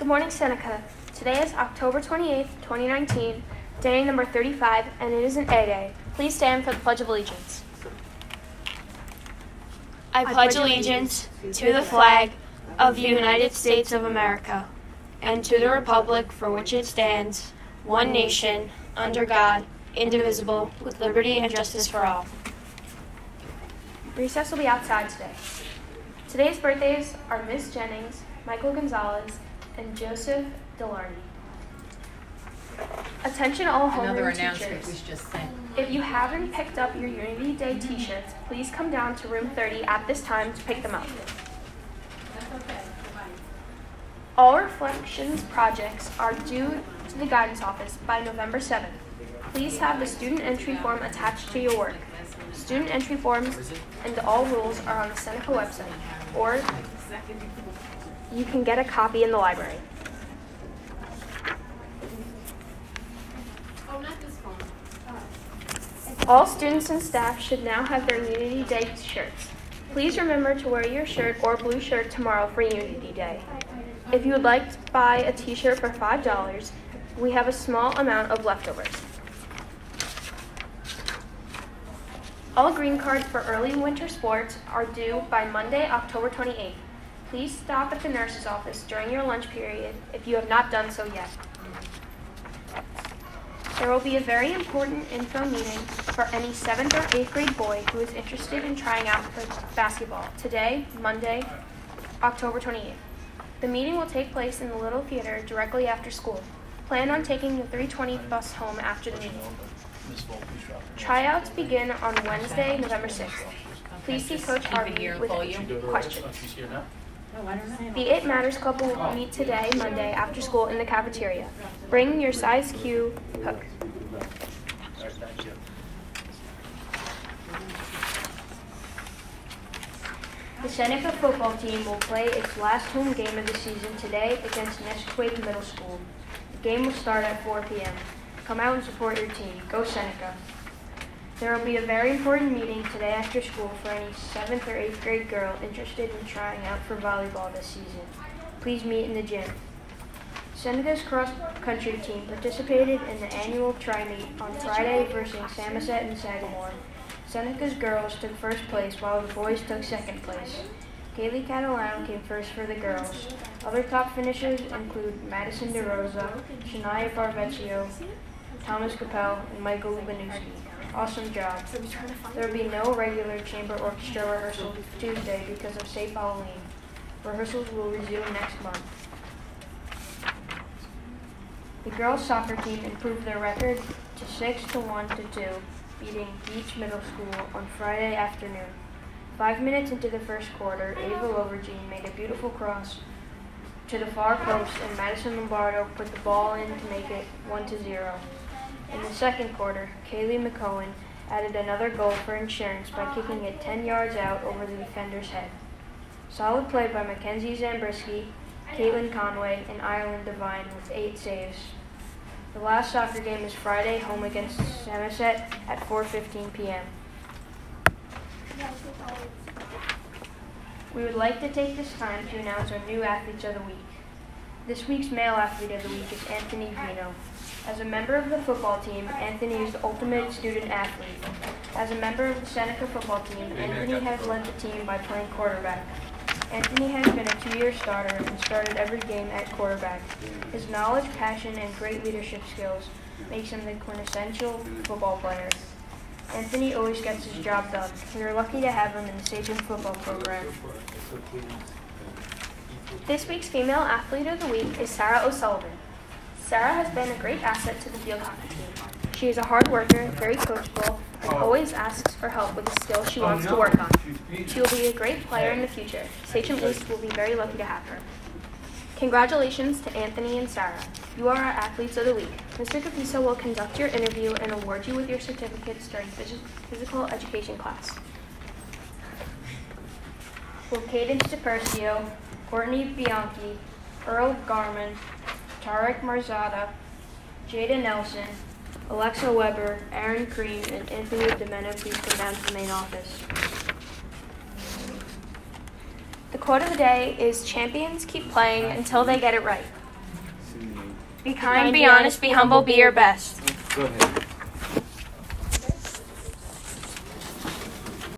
Good morning, Seneca. Today is October 28th, 2019, day number 35, and it is an A Day. Please stand for the Pledge of Allegiance. I pledge allegiance to the flag of the United States of America and to the republic for which it stands, one nation, under God, indivisible, with liberty and justice for all. Recess will be outside today. Today's birthdays are Miss Jennings, Michael Gonzalez, and Joseph Delarney. Attention all homeroom teachers. If you haven't picked up your Unity Day t-shirts, please come down to room 30 at this time to pick them up. All reflections projects are due to the guidance office by November 7th. Please have the student entry form attached to your work. Student entry forms and all rules are on the Seneca website, or you can get a copy in the library. All students and staff should now have their Unity Day shirts. Please remember to wear your shirt or blue shirt tomorrow for Unity Day. If you would like to buy a t-shirt for $5, we have a small amount of leftovers. All green cards for early winter sports are due by Monday, October 28th. Please stop at the nurse's office during your lunch period if you have not done so yet. There will be a very important info meeting for any 7th or 8th grade boy who is interested in trying out for basketball today, Monday, October 28th. The meeting will take place in the Little Theater directly after school. Plan on taking the 320 bus home after the meeting. Tryouts begin on Wednesday, November 6th. Please see Coach Harvey with questions. The It Matters Club will meet today, Monday, after school in the cafeteria. Bring your size Q hook. The Seneca football team will play its last home game of the season today against Nesquade Middle School. The game will start at 4 p.m. Come out and support your team. Go Seneca. There will be a very important meeting today after school for any 7th or 8th grade girl interested in trying out for volleyball this season. Please meet in the gym. Seneca's cross-country team participated in the annual tri-meet on Friday versus Samoset and Sagamore. Seneca's girls took first place while the boys took second place. Kaylee Catalan came first for the girls. Other top finishers include Madison DeRosa, Shania Barbeccio, Thomas Capel, and Michael Lubinowski. Awesome job. There will be no regular chamber orchestra rehearsal Tuesday because of St. Pauline. Rehearsals will resume next month. The girls' soccer team improved their record to 6-1-2, beating Beach Middle School on Friday afternoon. 5 minutes into the first quarter, Ava Lobergine made a beautiful cross to the far post, and Madison Lombardo put the ball in to make it 1-0. In the second quarter, Kaylee McCowan added another goal for insurance by kicking it 10 yards out over the defender's head. Solid play by Mackenzie Zambrisky, Caitlin Conway, and Ireland Devine with 8 saves. The last soccer game is Friday, home against Somerset at 4:15 p.m. We would like to take this time to announce our new Athletes of the Week. This week's male Athlete of the Week is Anthony Vino. As a member of the football team, Anthony is the ultimate student athlete. As a member of the Seneca football team, Anthony has led the team by playing quarterback. Anthony has been a 2-year starter and started every game at quarterback. His knowledge, passion, and great leadership skills makes him the quintessential football player. Anthony always gets his job done. We are lucky to have him in the Sachem football program. This week's Female Athlete of the Week is Sarah O'Sullivan. Sarah has been a great asset to the field hockey team. She is a hard worker, very coachable, and always asks for help with a skill she wants to work on. She will be a great player in the future. Sachem East will be very lucky to have her. Congratulations to Anthony and Sarah. You are our Athletes of the Week. Mr. Capisa will conduct your interview and award you with your certificates during physical education class. Will Cadence DePersio, Courtney Bianchi, Earl Garman, Tarek Marzada, Jada Nelson, Alexa Weber, Aaron Cream, and Anthony Domenico please come down to the main office. The quote of the day is, "Champions keep playing until they get it right." Be kind, be honest, be humble, be your best. Go ahead.